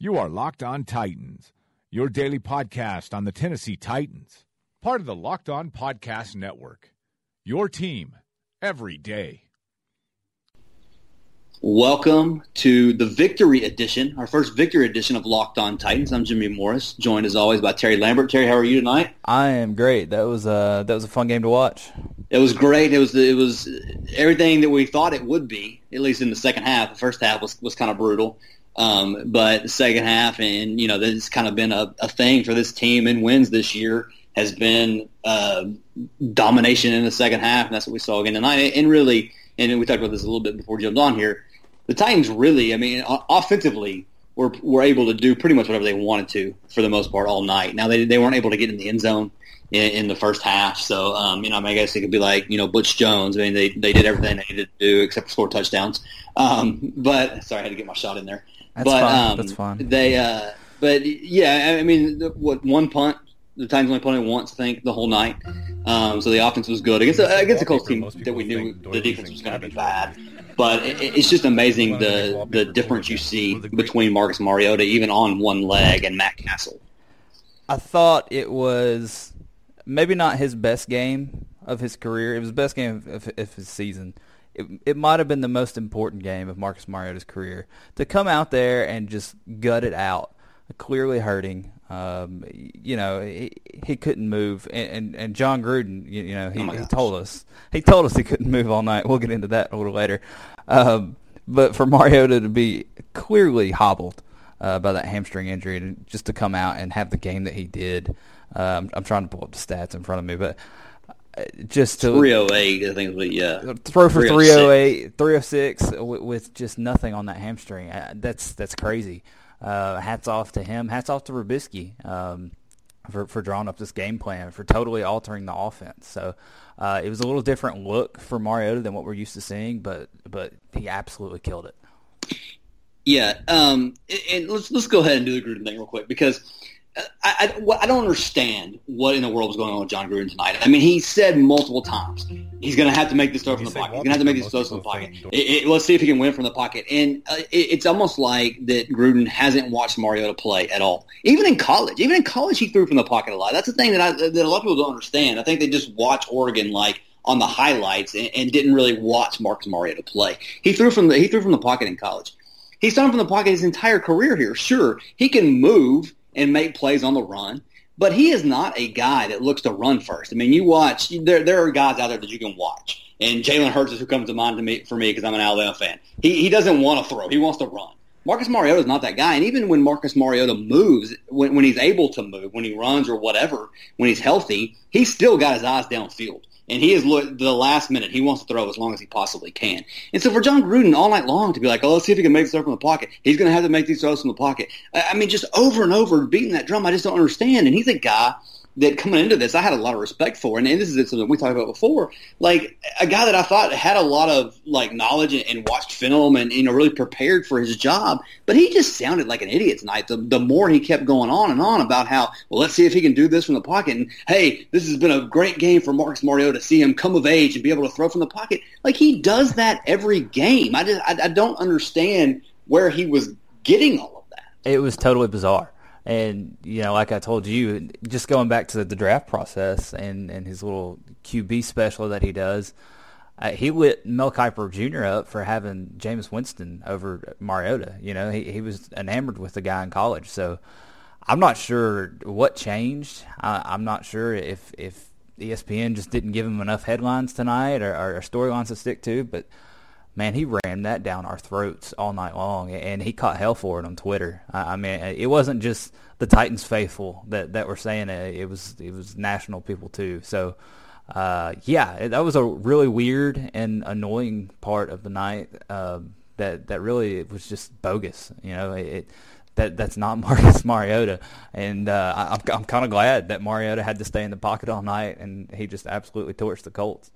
You are Locked On Titans, your daily podcast on the Tennessee Titans, part of the Locked On Podcast Network, your team every day. Welcome to the Victory Edition, our first Victory Edition of Locked On Titans. I'm Jimmy Morris, joined as always by Terry Lambert. Terry, how are you tonight? I am great. That was a fun game to watch. It was great. It was everything that we thought it would be, at least in the second half. The first half was kind of brutal. But the second half, and, you know, that's kind of been a thing for this team, and wins this year has been domination in the second half, and that's what we saw again tonight. And really, and we talked about this a little bit before we jumped on here, the Titans really, I mean, offensively were able to do pretty much whatever they wanted to for the most part all night. Now, they weren't able to get in the end zone in the first half. So, you know, I mean, I guess it could be like, you know, Butch Jones. I mean, they did everything they needed to do except for score touchdowns. But, sorry, I had to get my shot in there. That's fine. But yeah, I mean, one punt. The Titans only punted once, I think, the whole night. So the offense was good against the Colts team that we knew the defense was going to be bad. But it's just amazing the difference you see between Marcus Mariota, even on one leg, and Matt Cassel. I thought it was maybe not his best game of his career. It was the best game of his season. It might have been the most important game of Marcus Mariota's career. To come out there and just gut it out, clearly hurting. You know, he couldn't move. And John Gruden, you know, he told us he couldn't move all night. We'll get into that a little later. But for Mariota to be clearly hobbled by that hamstring injury, and just to come out and have the game that he did, I'm trying to pull up the stats in front of me, but just to 308, I think. Yeah, throw for 308, 306 with just nothing on that hamstring. That's crazy. Hats off to him. Hats off to Robiskie for drawing up this game plan, for totally altering the offense. So it was a little different look for Mariota than what we're used to seeing, but he absolutely killed it. Yeah, and let's go ahead and do the Gruden thing real quick, because I don't understand what in the world was going on with John Gruden tonight. I mean, he said multiple times, he's going to have to make this throw from the pocket. He's going to have to make these throws from the pocket. Let's see if he can win from the pocket. And it's almost like that Gruden hasn't watched Mariota play at all. Even in college, he threw from the pocket a lot. That's the thing that a lot of people don't understand. I think they just watch Oregon like on the highlights and didn't really watch Marcus Mariota play. He threw from the pocket in college. He's thrown from the pocket his entire career here. Sure, he can move and make plays on the run, but he is not a guy that looks to run first. I mean, you watch, there are guys out there that you can watch, and Jalen Hurts is who comes to mind for me because I'm an Alabama fan. He doesn't want to throw. He wants to run. Marcus Mariota is not that guy, and even when Marcus Mariota moves, when he's able to move, when he runs or whatever, when he's healthy, he's still got his eyes downfield. And he is the last minute. He wants to throw as long as he possibly can. And so for John Gruden all night long to be like, oh, let's see if he can make this throw from the pocket. He's going to have to make these throws from the pocket. I mean, just over and over beating that drum, I just don't understand. And he's a guy that coming into this I had a lot of respect for. And this is something we talked about before. Like, a guy that I thought had a lot of, like, knowledge and watched film and, you know, really prepared for his job. But he just sounded like an idiot tonight. The more he kept going on and on about how, well, let's see if he can do this from the pocket. And, hey, this has been a great game for Marcus Mariota to see him come of age and be able to throw from the pocket. Like, he does that every game. I don't understand where he was getting all of that. It was totally bizarre. And, you know, like I told you, just going back to the draft process and his little QB special that he does, he lit Mel Kiper Jr. up for having Jameis Winston over Mariota. You know, he was enamored with the guy in college. So I'm not sure what changed. I'm not sure if ESPN just didn't give him enough headlines tonight or storylines to stick to, but man, he ran that down our throats all night long, and he caught hell for it on Twitter. I mean, it wasn't just the Titans faithful that were saying it. It was national people too. So, yeah, that was a really weird and annoying part of the night. that really it was just bogus. You know, that's not Marcus Mariota, and I'm kind of glad that Mariota had to stay in the pocket all night, and he just absolutely torched the Colts.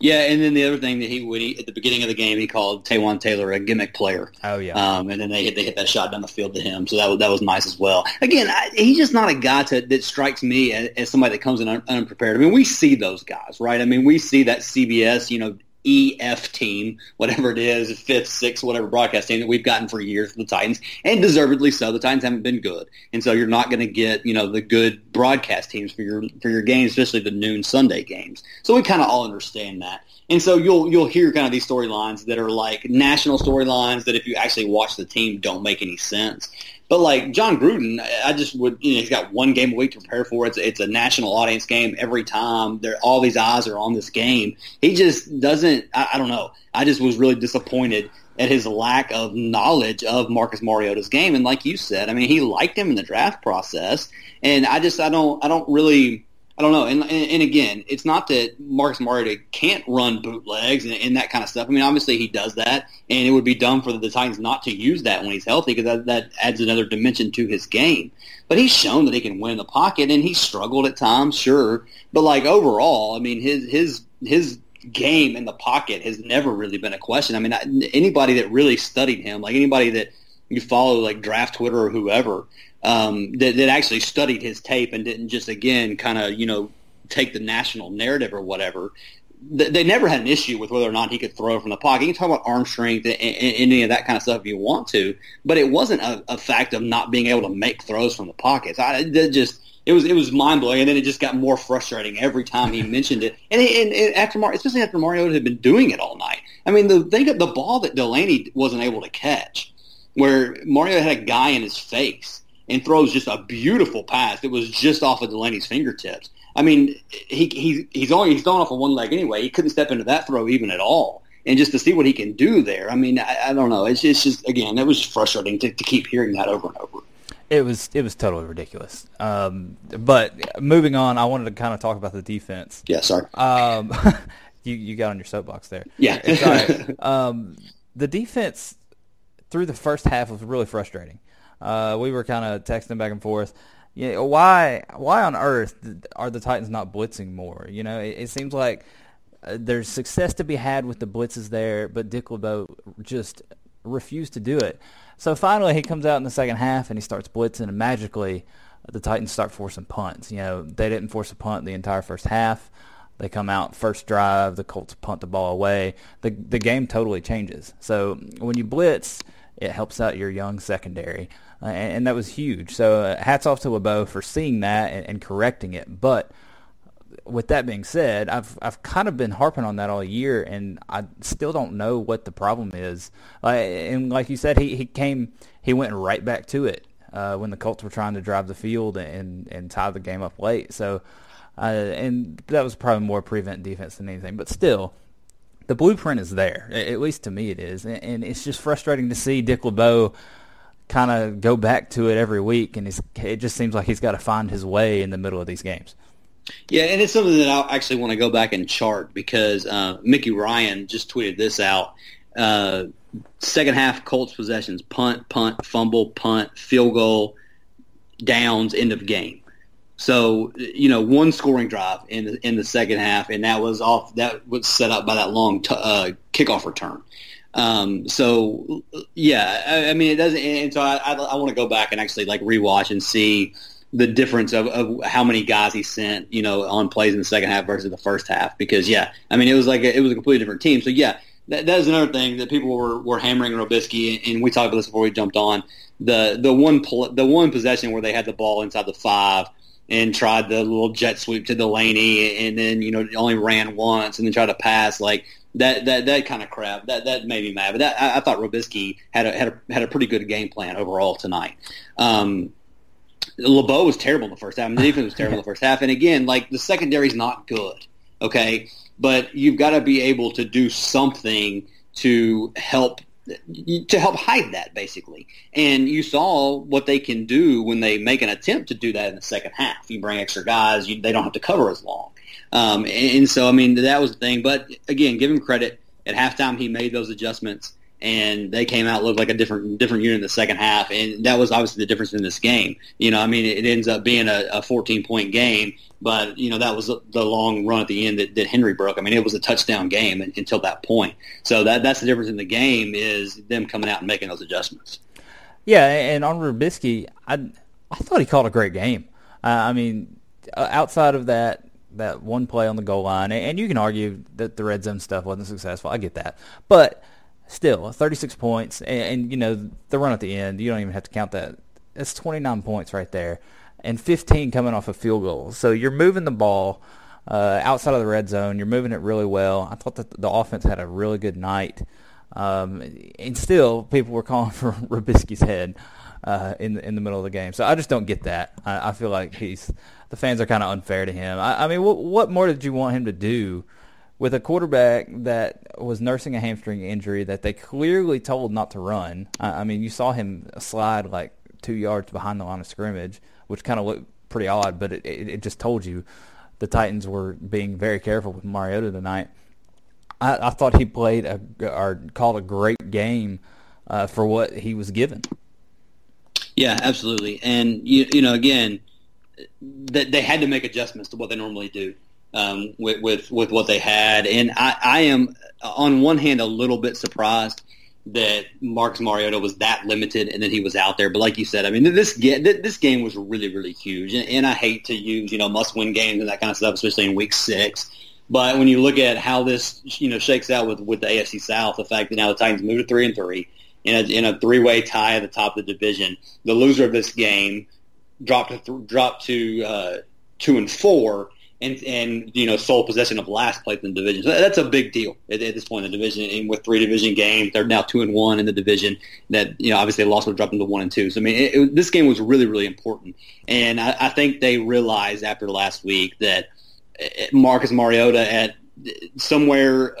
Yeah, and then the other thing that at the beginning of the game, he called Taywan Taylor a gimmick player. Oh, yeah. And then they hit that shot down the field to him, so that was nice as well. Again, he's just not a guy that strikes me as somebody that comes in unprepared. I mean, we see those guys, right? I mean, we see that CBS, you know, EF team, whatever it is, fifth, sixth, whatever broadcast team that we've gotten for years from the Titans, and deservedly so. The Titans haven't been good, and so you're not going to get, you know, the good broadcast teams for your games, especially the noon Sunday games. So we kind of all understand that, and so you'll hear kind of these storylines that are like national storylines that if you actually watch the team don't make any sense. But like John Gruden, I just would, you know, he's got one game a week to prepare for. It's a national audience game every time. All these eyes are on this game. He just doesn't. I don't know. I just was really disappointed at his lack of knowledge of Marcus Mariota's game. And like you said, I mean, he liked him in the draft process. And I don't know. And again, it's not that Marcus Mariota can't run bootlegs and that kind of stuff. I mean, obviously he does that, and it would be dumb for the Titans not to use that when he's healthy because that adds another dimension to his game. But he's shown that he can win in the pocket, and he struggled at times, sure. But, like, overall, I mean, his game in the pocket has never really been a question. I mean, anybody that really studied him, like anybody that you follow, like draft Twitter or whoever, that actually studied his tape and didn't just, again, kind of, you know, take the national narrative or whatever. They never had an issue with whether or not he could throw from the pocket. You can talk about arm strength and any of that kind of stuff if you want to, but it wasn't a fact of not being able to make throws from the pockets. It was mind-blowing, and then it just got more frustrating every time he mentioned it. And especially after Mariota had been doing it all night. I mean, the ball that Delanie wasn't able to catch, where Mariota had a guy in his face and throws just a beautiful pass that was just off of Delanie's fingertips. I mean, he's thrown off of one leg anyway. He couldn't step into that throw even at all. And just to see what he can do there, I mean, I don't know. It's just, again, that was frustrating to keep hearing that over and over. It was totally ridiculous. But moving on, I wanted to kind of talk about the defense. Yeah, sorry. You got on your soapbox there. Yeah. It's all right. The defense through the first half was really frustrating. We were kind of texting back and forth. You know, why on earth are the Titans not blitzing more? You know, it seems like there's success to be had with the blitzes there, but Dick LeBeau just refused to do it. So finally he comes out in the second half and he starts blitzing, and magically the Titans start forcing punts. You know, they didn't force a punt the entire first half. They come out first drive, the Colts punt the ball away. The game totally changes. So when you blitz, it helps out your young secondary, and that was huge. So hats off to LeBeau for seeing that and correcting it. But with that being said, I've kind of been harping on that all year, and I still don't know what the problem is. And like you said, he went right back to it when the Colts were trying to drive the field and tie the game up late. So and that was probably more prevent defense than anything, but still. The blueprint is there, at least to me it is, and it's just frustrating to see Dick LeBeau kind of go back to it every week, and it just seems like he's got to find his way in the middle of these games. Yeah, and it's something that I actually want to go back and chart because Mickey Ryan just tweeted this out. Second half Colts possessions, punt, fumble, punt, field goal, downs, end of game. So, you know, one scoring drive in the second half, and that was set up by that long kickoff return. So, yeah, I mean, it doesn't. And so, I want to go back and actually like rewatch and see the difference of how many guys he sent, you know, on plays in the second half versus the first half. Because yeah, I mean, it was a completely different team. So yeah, that is another thing that people were hammering Robiskie, and we talked about this before we jumped on the one possession where they had the ball inside the 5. And tried the little jet sweep to Delanie, and then, you know, only ran once, and then tried to pass like that kind of crap. That made me mad. But I thought Robiskie had a pretty good game plan overall tonight. LeBeau was terrible in the first half. The defense was terrible in the first half. And again, like the secondary's not good, okay? But you've got to be able to do something to help hide that, basically. And you saw what they can do when they make an attempt to do that in the second half. You bring extra guys, they don't have to cover as long. And so, I mean, that was the thing. But, again, give him credit. At halftime, he made those adjustments. and they came out, looked like a different unit in the second half, and that was obviously the difference in this game. You know, I mean, it ends up being a 14-point game, but, you know, that was the long run at the end that Henry broke. I mean, it was a touchdown game until that point. So that's the difference in the game, is them coming out and making those adjustments. Yeah, and on Robiskie, I thought he called a great game. I mean, outside of that one play on the goal line, and you can argue that the red zone stuff wasn't successful. I get that. But still, 36 points, and you know, the run at the end, you don't even have to count that. That's 29 points right there, and 15 coming off a field goal. So you're moving the ball outside of the red zone. You're moving it really well. I thought that the offense had a really good night. And still, people were calling for Robiskie's head in the middle of the game. So I just don't get that. I feel like the fans are kind of unfair to him. I mean, what more did you want him to do with a quarterback that was nursing a hamstring injury that they clearly told not to run? I mean, you saw him slide like 2 yards behind the line of scrimmage, which kind of looked pretty odd, but it just told you the Titans were being very careful with Mariota tonight. I thought he played or called a great game for what he was given. Yeah, absolutely. And, you know, again, they had to make adjustments to what they normally do with what they had. And I am, on one hand, a little bit surprised that Marcus Mariota was that limited and that he was out there. But like you said, I mean, this game was really, really huge. And I hate to use, you know, must-win games and that kind of stuff, especially in Week 6. But when you look at how this, you know, shakes out with the AFC South, the fact that now the Titans move to 3-3 in a three-way tie at the top of the division, the loser of this game dropped to 2-4, and you know, sole possession of last place in the division. So that's a big deal at this point in the division. And with 3 division games, they're now 2-1 in the division. That, you know, obviously they lost, would drop them to 1-2. So I mean, this game was really, really important, and I think they realized after last week that Marcus Mariota at somewhere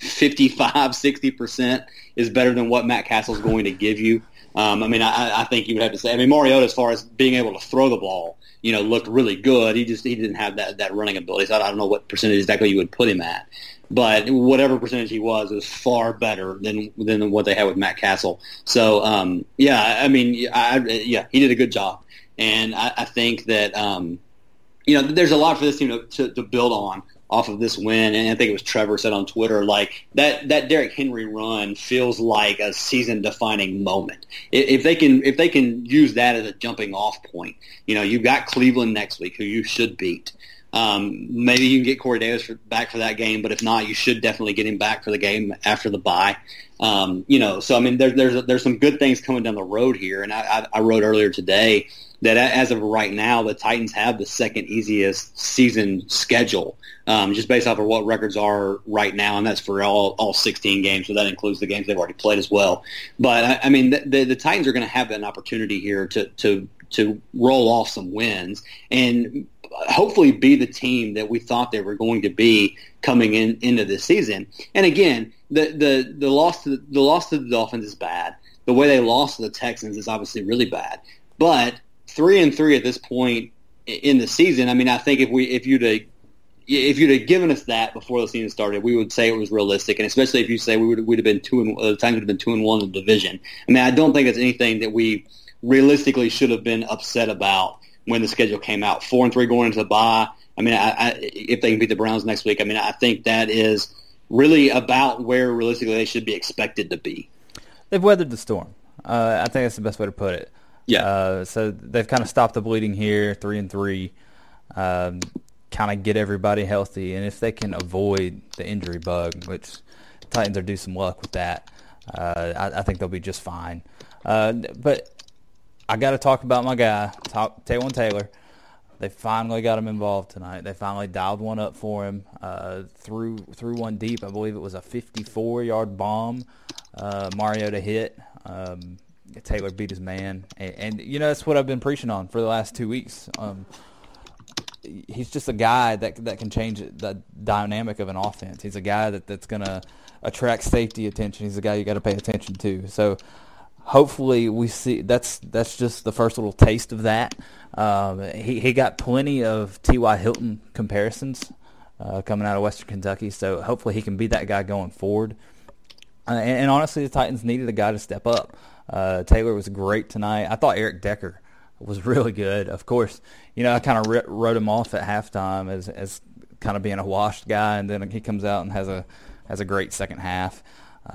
55, 60% is better than what Matt Cassel is going to give you. I mean, I think you would have to say, I mean, Mariota, as far as being able to throw the ball, you know, looked really good. He didn't have that running ability. So I don't know what percentage exactly you would put him at. But whatever percentage he was, it was far better than what they had with Matt Cassel. So, yeah, I mean, yeah, he did a good job. And I think that, you know, there's a lot for this team to build on off of this win, and I think it was Trevor said on Twitter, like, that Derrick Henry run feels like a season-defining moment. If they can use that as a jumping-off point, you know, you've got Cleveland next week, who you should beat. Maybe you can get Corey Davis back for that game, but if not, you should definitely get him back for the game after the bye. You know, so I mean, there's some good things coming down the road here, and I wrote earlier today that as of right now, the Titans have the second easiest season schedule, just based off of what records are right now, and that's for all 16 games, so that includes the games they've already played as well. But I mean, the Titans are going to have an opportunity here to roll off some wins and hopefully be the team that we thought they were going to be coming into this season. And again, the loss to the Dolphins is bad. The way they lost to the Texans is obviously really bad. But 3-3 at this point in the season, I mean, I think if you'd have given us that before the season started, we would say it was realistic, and especially if you say we'd have been 2-1 in the division. I mean, I don't think it's anything that we realistically should have been upset about when the schedule came out. 4-3 going into the bye. I mean, if they can beat the Browns next week, I mean, I think that is really about where realistically they should be expected to be. They've weathered the storm. I think that's the best way to put it. Yeah. So they've kind of stopped the bleeding here, 3-3, kind of get everybody healthy. And if they can avoid the injury bug, which the Titans are due some luck with that, I think they'll be just fine. But I got to talk about my guy, Taywan Taylor. They finally got him involved tonight. They finally dialed one up for him, through one deep. I believe it was a 54-yard bomb Mariota hit. Taylor beat his man, and you know, that's what I've been preaching on for the last 2 weeks. He's just a guy that can change the dynamic of an offense. He's a guy that's going to attract safety attention. He's a guy you got to pay attention to. So hopefully we see that's just the first little taste of that. He got plenty of T.Y. Hilton comparisons coming out of Western Kentucky, so hopefully he can be that guy going forward. And honestly, the Titans needed a guy to step up. Taylor was great tonight. I thought Eric Decker was really good. Of course, you know, I kind of wrote him off at halftime as kind of being a washed guy, and then he comes out and has a great second half. You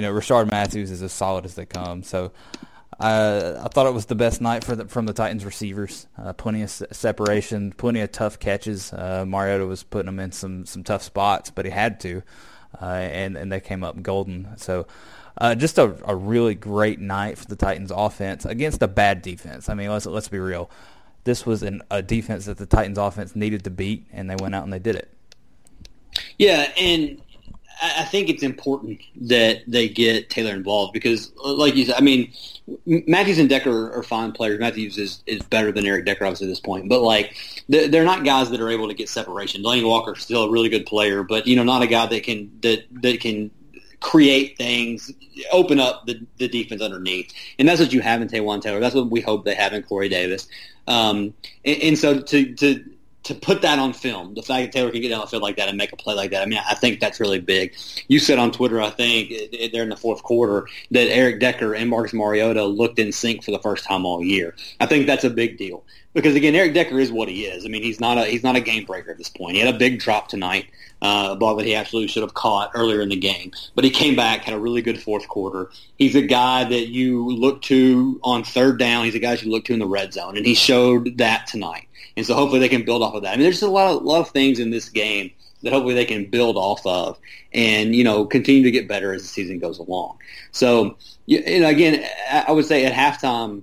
know, Rishard Matthews is as solid as they come. So I thought it was the best night from the Titans receivers. Plenty of separation, plenty of tough catches. Mariota was putting them in some tough spots, but he had to, and they came up golden. So just a really great night for the Titans offense against a bad defense. I mean, let's be real. This was a defense that the Titans offense needed to beat, and they went out and they did it. Yeah, and I think it's important that they get Taylor involved because, like you said, I mean, Matthews and Decker are fine players. Matthews is better than Eric Decker, obviously, at this point. But, like, they're not guys that are able to get separation. Delanie Walker is still a really good player, but, you know, not a guy that can create things, open up the defense underneath. And that's what you have in Taywan Taylor. That's what we hope they have in Corey Davis. And so to put that on film, the fact that Taylor can get down the field like that and make a play like that, I mean, I think that's really big. You said on Twitter, I think, there in the fourth quarter, that Eric Decker and Marcus Mariota looked in sync for the first time all year. I think that's a big deal because, again, Eric Decker is what he is. I mean, he's not a game breaker at this point. He had a big drop tonight, a ball that he absolutely should have caught earlier in the game. But he came back, had a really good fourth quarter. He's a guy that you look to on third down. He's a guy you look to in the red zone, and he showed that tonight. And so hopefully they can build off of that. I mean, there's just a lot of things in this game that hopefully they can build off of and, you know, continue to get better as the season goes along. So, you know, again, I would say at halftime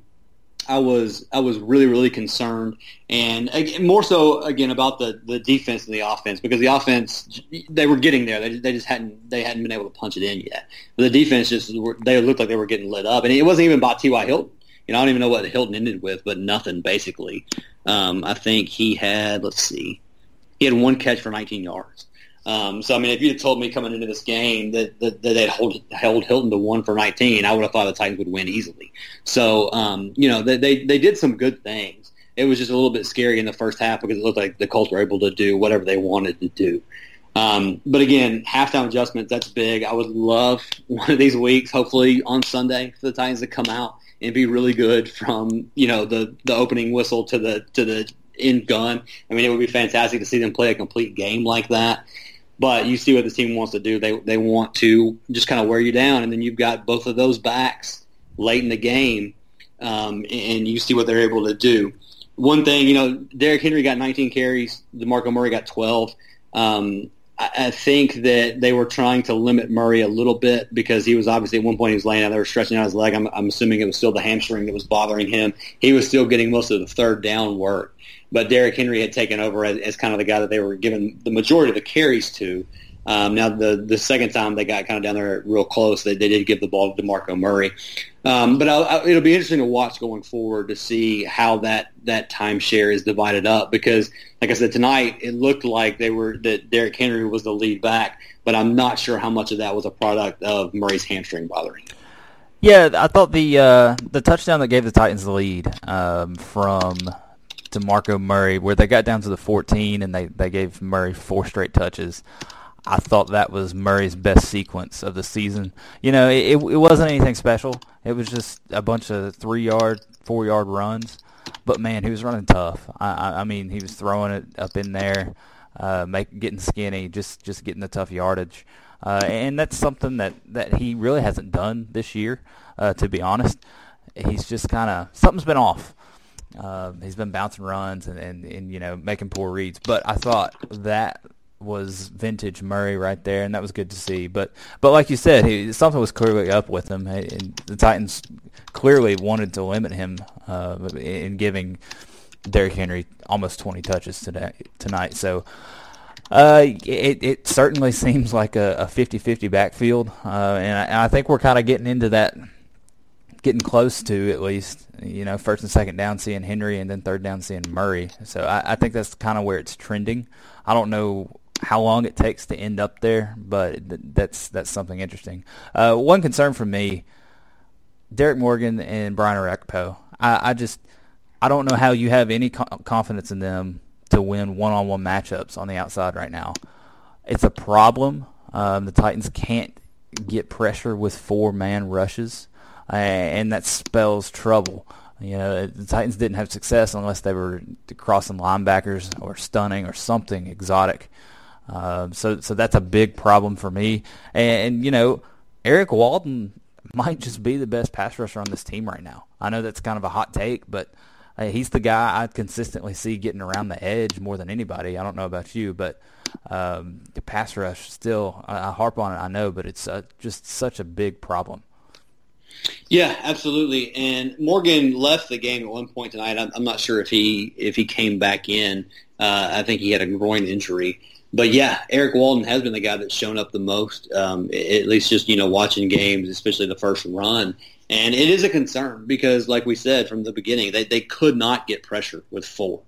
I was really, really concerned, and more so, again, about the defense and the offense, because the offense, they were getting there. They just hadn't been able to punch it in yet. But the defense, they looked like they were getting lit up, and it wasn't even by T.Y. Hilton. You know, I don't even know what Hilton ended with, but nothing, basically. I think he had, he had one catch for 19 yards. So, I mean, if you had told me coming into this game that they'd held Hilton to one for 19, I would have thought the Titans would win easily. So, you know, they did some good things. It was just a little bit scary in the first half because it looked like the Colts were able to do whatever they wanted to do. But, again, halftime adjustments, that's big. I would love one of these weeks, hopefully on Sunday, for the Titans to come out and be really good from, you know, the opening whistle to the end gun. I mean, it would be fantastic to see them play a complete game like that. But you see what this team wants to do. They want to just kind of wear you down, and then you've got both of those backs late in the game, and you see what they're able to do. One thing, you know, Derrick Henry got 19 carries. DeMarco Murray got 12. I think that they were trying to limit Murray a little bit because he was obviously at one point he was laying out. They were stretching out his leg. I'm assuming it was still the hamstring that was bothering him. He was still getting most of the third down work. But Derrick Henry had taken over as kind of the guy that they were giving the majority of the carries to. Now, the second time they got kind of down there real close, they did give the ball to DeMarco Murray. But it'll be interesting to watch going forward to see how that timeshare is divided up because, like I said, tonight it looked like that Derrick Henry was the lead back, but I'm not sure how much of that was a product of Murray's hamstring bothering. Yeah, I thought the touchdown that gave the Titans the lead from DeMarco Murray, where they got down to the 14 and they gave Murray four straight touches, I thought that was Murray's best sequence of the season. You know, it wasn't anything special. It was just a bunch of 3-yard, 4-yard runs. But, man, he was running tough. I mean, he was throwing it up in there, getting skinny, just getting the tough yardage. And that's something that he really hasn't done this year, to be honest. He's just kind of – something's been off. He's been bouncing runs and, you know, making poor reads. But I thought that – was vintage Murray right there, and that was good to see. But like you said, something was clearly up with him, and the Titans clearly wanted to limit him in giving Derrick Henry almost 20 touches tonight. So it certainly seems like a 50-50 backfield, and I think we're kind of getting into that, getting close to at least, you know, first and second down seeing Henry and then third down seeing Murray. So I think that's kind of where it's trending. I don't know how long it takes to end up there, but that's something interesting. One concern for me, Derrick Morgan and Brian Orakpo. I don't know how you have any confidence in them to win one-on-one matchups on the outside right now. It's a problem. The Titans can't get pressure with four-man rushes, and that spells trouble. You know, the Titans didn't have success unless they were crossing linebackers or stunning or something exotic. So that's a big problem for me. And, you know, Eric Walden might just be the best pass rusher on this team right now. I know that's kind of a hot take, but he's the guy I consistently see getting around the edge more than anybody. I don't know about you, but the pass rush still, I harp on it, I know, but it's just such a big problem. Yeah, absolutely. And Morgan left the game at one point tonight. I'm not sure if he came back in. I think he had a groin injury. But yeah, Eric Walden has been the guy that's shown up the most, at least just, you know, watching games, especially the first run. And it is a concern because, like we said from the beginning, they could not get pressure with four.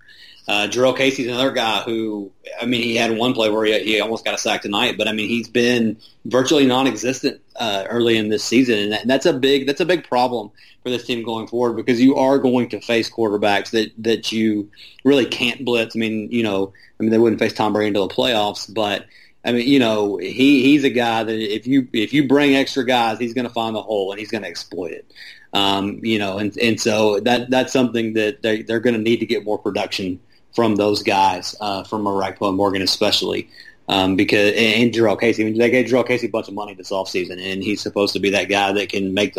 Jarrell Casey's another guy who, I mean, he had one play where he almost got a sack tonight, but I mean, he's been virtually non-existent early in this season, and that's a big problem for this team going forward because you are going to face quarterbacks that you really can't blitz. I mean, you know, they wouldn't face Tom Brady until the playoffs, but I mean, you know, he's a guy that if you bring extra guys, he's going to find the hole and he's going to exploit it. You know, and so that's something that they're going to need to get more production from those guys, from Orakpo and Morgan especially, because Jarrell Casey. I mean, they gave Jarrell Casey a bunch of money this offseason, and he's supposed to be that guy that can make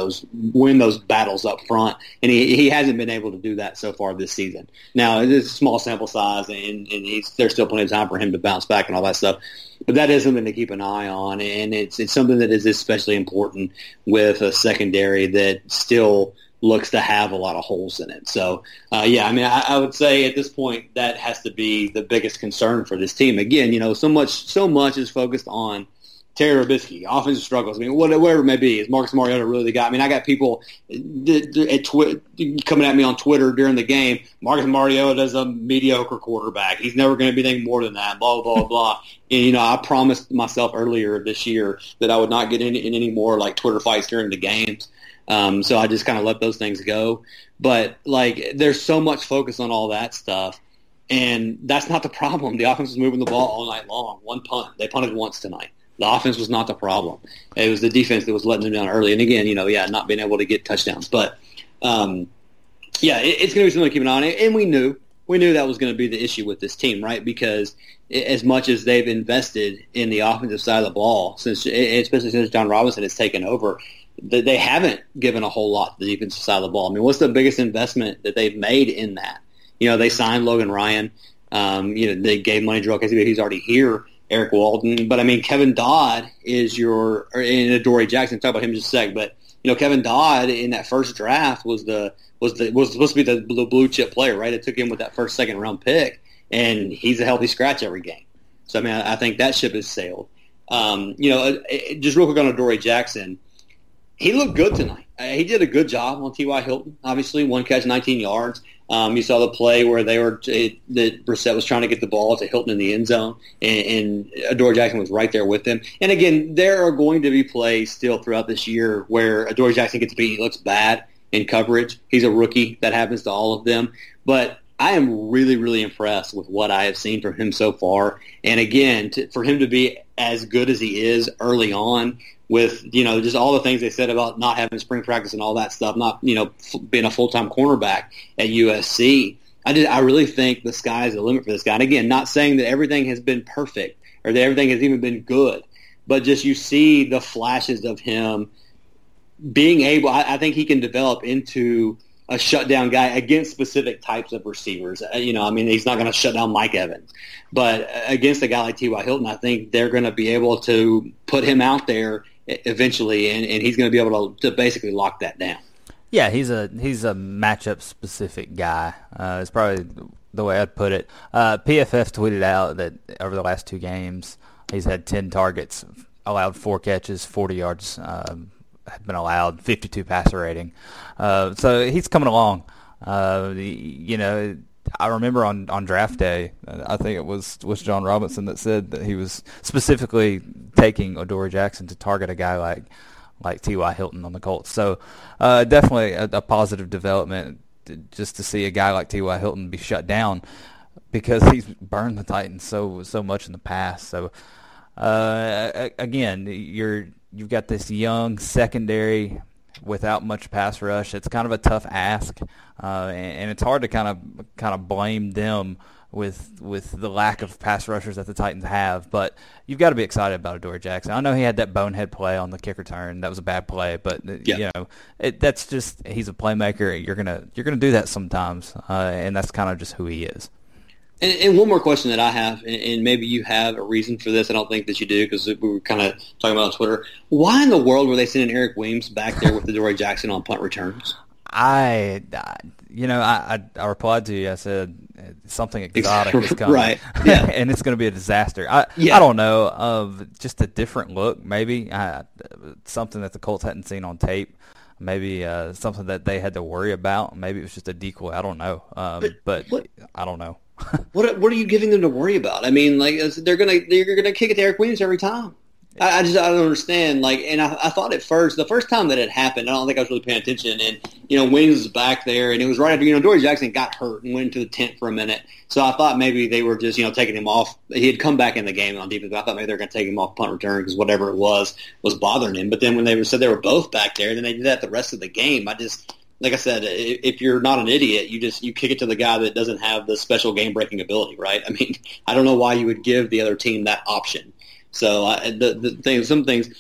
win those battles up front, and he hasn't been able to do that so far this season. Now, it's a small sample size, and there's still plenty of time for him to bounce back and all that stuff, but that is something to keep an eye on, and it's something that is especially important with a secondary that still looks to have a lot of holes in it. So, yeah, I mean, I would say at this point that has to be the biggest concern for this team. Again, you know, so much is focused on Terry Robiskie, offensive struggles. I mean, whatever it may be, is Marcus Mariota really the guy? I mean, I got people coming at me on Twitter during the game, Marcus Mariota is a mediocre quarterback. He's never going to be anything more than that, blah, blah, blah. And, you know, I promised myself earlier this year that I would not get in any more, like, Twitter fights during the games. So I just kind of let those things go. But, like, there's so much focus on all that stuff, and that's not the problem. The offense was moving the ball all night long. One punt. They punted once tonight. The offense was not the problem. It was the defense that was letting them down early. And, again, you know, yeah, not being able to get touchdowns. But, yeah, it's going to be something to keep an eye on. And we knew that was going to be the issue with this team, right? Because as much as they've invested in the offensive side of the ball, especially since John Robinson has taken over, they haven't given a whole lot to the defensive side of the ball. I mean, what's the biggest investment that they've made in that? You know, they signed Logan Ryan. You know, they gave money to Jarrell Casey, but he's already here, Eric Walden. But, I mean, Kevin Dodd is and Adoree Jackson, talk about him in just a sec, but, you know, Kevin Dodd in that first draft was supposed to be the blue chip player, right? It took him with that first, second round pick, and he's a healthy scratch every game. So, I mean, I think that ship has sailed. You know, just real quick on Adoree Jackson, he looked good tonight. He did a good job on T.Y. Hilton, obviously. One catch, 19 yards. You saw the play where that Brissett was trying to get the ball to Hilton in the end zone, and Adoree Jackson was right there with him. And, again, there are going to be plays still throughout this year where Adoree Jackson gets beat. He looks bad in coverage. He's a rookie. That happens to all of them. But I am really, really impressed with what I have seen from him so far. And, again, for him to be as good as he is early on, with, you know, just all the things they said about not having spring practice and all that stuff, not, you know, being a full-time cornerback at USC. I really think the sky is the limit for this guy. And, again, not saying that everything has been perfect or that everything has even been good, but just you see the flashes of him being able – I think he can develop into – a shutdown guy against specific types of receivers. You know, I mean, he's not going to shut down Mike Evans. But against a guy like T.Y. Hilton, I think they're going to be able to put him out there eventually, and he's going to be able to basically lock that down. Yeah, he's a matchup-specific guy. It's probably the way I'd put it. PFF tweeted out that over the last two games, he's had 10 targets, allowed 4 catches, 40 yards, had been allowed, 52 passer rating. So he's coming along. You know, I remember on draft day, I think it was John Robinson that said that he was specifically taking Adoree Jackson to target a guy like T.Y. Hilton on the Colts. So definitely a positive development just to see a guy like T.Y. Hilton be shut down because he's burned the Titans so much in the past. So, again, you're – you've got this young secondary without much pass rush. It's kind of a tough ask, and it's hard to kind of blame them with the lack of pass rushers that the Titans have. But you've got to be excited about Adoree Jackson. I know he had that bonehead play on the kick return. That was a bad play, but you know, that's just, he's a playmaker. You're gonna do that sometimes, and that's kind of just who he is. And one more question that I have, and maybe you have a reason for this. I don't think that you do, because we were kind of talking about on Twitter. Why in the world were they sending Eric Williams back there with Adoree Jackson on punt returns? I replied to you. I said something exotic is coming, right? Yeah. And it's going to be a disaster. I don't know, of just a different look, maybe something that the Colts hadn't seen on tape. Maybe something that they had to worry about. Maybe it was just a decoy. I don't know. But I don't know. What are you giving them to worry about? I mean, like, they're gonna kick it to Eric Williams every time. I don't understand. Like, and I thought at first, the first time that it happened, I don't think I was really paying attention. And you know, Williams was back there, and it was right after Adoree Jackson got hurt and went into the tent for a minute. So I thought maybe they were just taking him off. He had come back in the game on defense. But I thought maybe they were going to take him off punt return because whatever it was bothering him. But then when they said they were both back there, then they did that the rest of the game. I just, like I said, if you're not an idiot, you kick it to the guy that doesn't have the special game-breaking ability, right? I mean, I don't know why you would give the other team that option. So Kaharski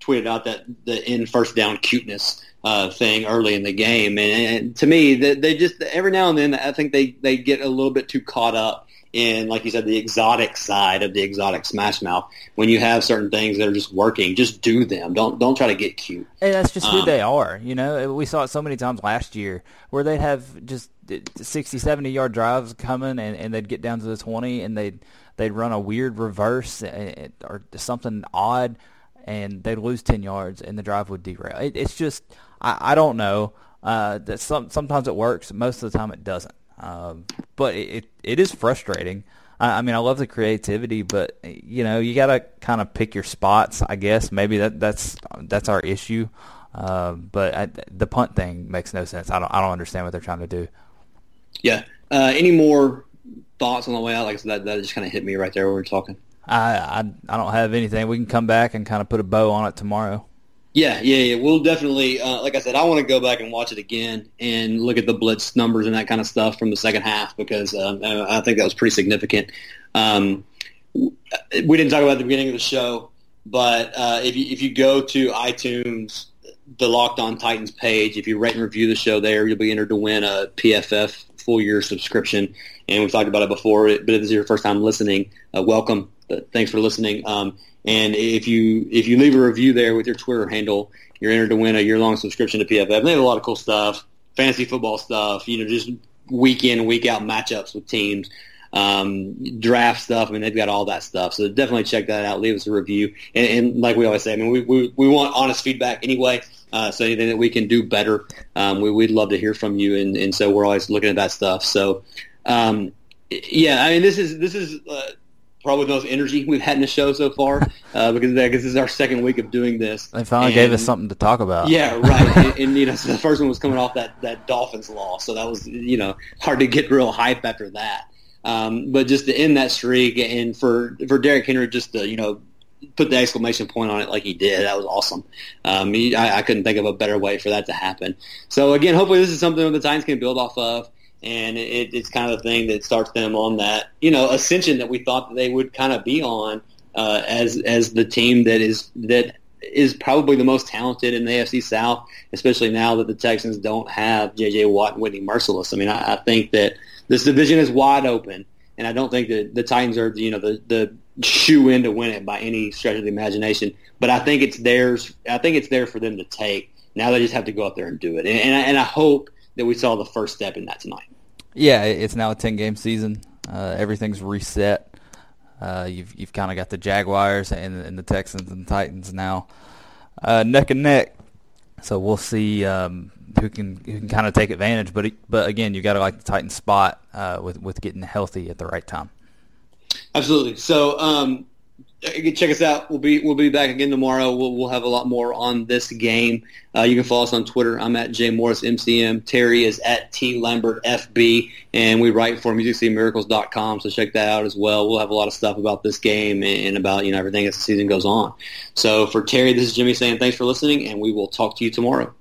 tweeted out that the in first down cuteness thing early in the game, and to me, they just every now and then I think they get a little bit too caught up in, like you said, the exotic side of the exotic smash mouth. When you have certain things that are just working, just do them. Don't try to get cute. And that's just who they are. You know, we saw it so many times last year where they'd have just 60, 70-yard drives coming, and they'd get down to the 20, and they'd run a weird reverse or something odd, and they'd lose 10 yards, and the drive would derail. It's just, I don't know. That sometimes it works. Most of the time it doesn't. But it is frustrating. I mean, I love the creativity, but you know, you gotta kind of pick your spots, I guess. Maybe that's our issue. But the punt thing makes no sense. I don't understand what they're trying to do. Yeah. Any more thoughts on the way out? Like I said, that just kind of hit me right there when we were talking. I don't have anything. We can come back and kind of put a bow on it tomorrow. Yeah. We'll definitely, like I said, I want to go back and watch it again and look at the blitz numbers and that kind of stuff from the second half, because I think that was pretty significant. We didn't talk about it at the beginning of the show, but if you go to iTunes, the Locked On Titans page, if you rate and review the show there, you'll be entered to win a PFF full-year subscription. And we've talked about it before, but if this is your first time listening, welcome. Thanks for listening. And if you leave a review there with your Twitter handle, you're entered to win a year-long subscription to PFF. They have a lot of cool stuff, fantasy football stuff, just week in, week out matchups with teams, draft stuff. I mean, they've got all that stuff. So definitely check that out. Leave us a review. And like we always say, I mean, we want honest feedback anyway. So anything that we can do better, we'd love to hear from you. And so we're always looking at that stuff. So, yeah, I mean, this is probably the most energy we've had in the show so far, because I guess this is our second week of doing this. They finally gave us something to talk about. Yeah, right. So the first one was coming off that Dolphins loss, so that was, hard to get real hype after that. But just to end that streak, and for Derrick Henry just to, put the exclamation point on it like he did, that was awesome. I couldn't think of a better way for that to happen. So, again, hopefully this is something that the Titans can build off of. And it's kind of the thing that starts them on that, ascension that we thought that they would kind of be on, as the team that is probably the most talented in the AFC South, especially now that the Texans don't have J.J. Watt and Whitney Mercilus. I mean, I think that this division is wide open, and I don't think that the Titans are, the shoe-in to win it by any stretch of the imagination. But I think it's theirs. I think it's there for them to take. Now they just have to go out there and do it. And I hope that we saw the first step in that tonight. Yeah, it's now a 10-game season. Everything's reset. You've kind of got the Jaguars and the Texans and the Titans now neck and neck. So we'll see who can kind of take advantage. But again, you got to like the Titans spot with getting healthy at the right time. Absolutely. So You can check us out. We'll be back again tomorrow. We'll have a lot more on this game. You can follow us on Twitter. I'm at JMorrisMCM. Terry is at TLambertFB, and we write for MusicCityMiracles.com, so check that out as well. We'll have a lot of stuff about this game and about everything as the season goes on. So for Terry, this is Jimmy saying thanks for listening, and we will talk to you tomorrow.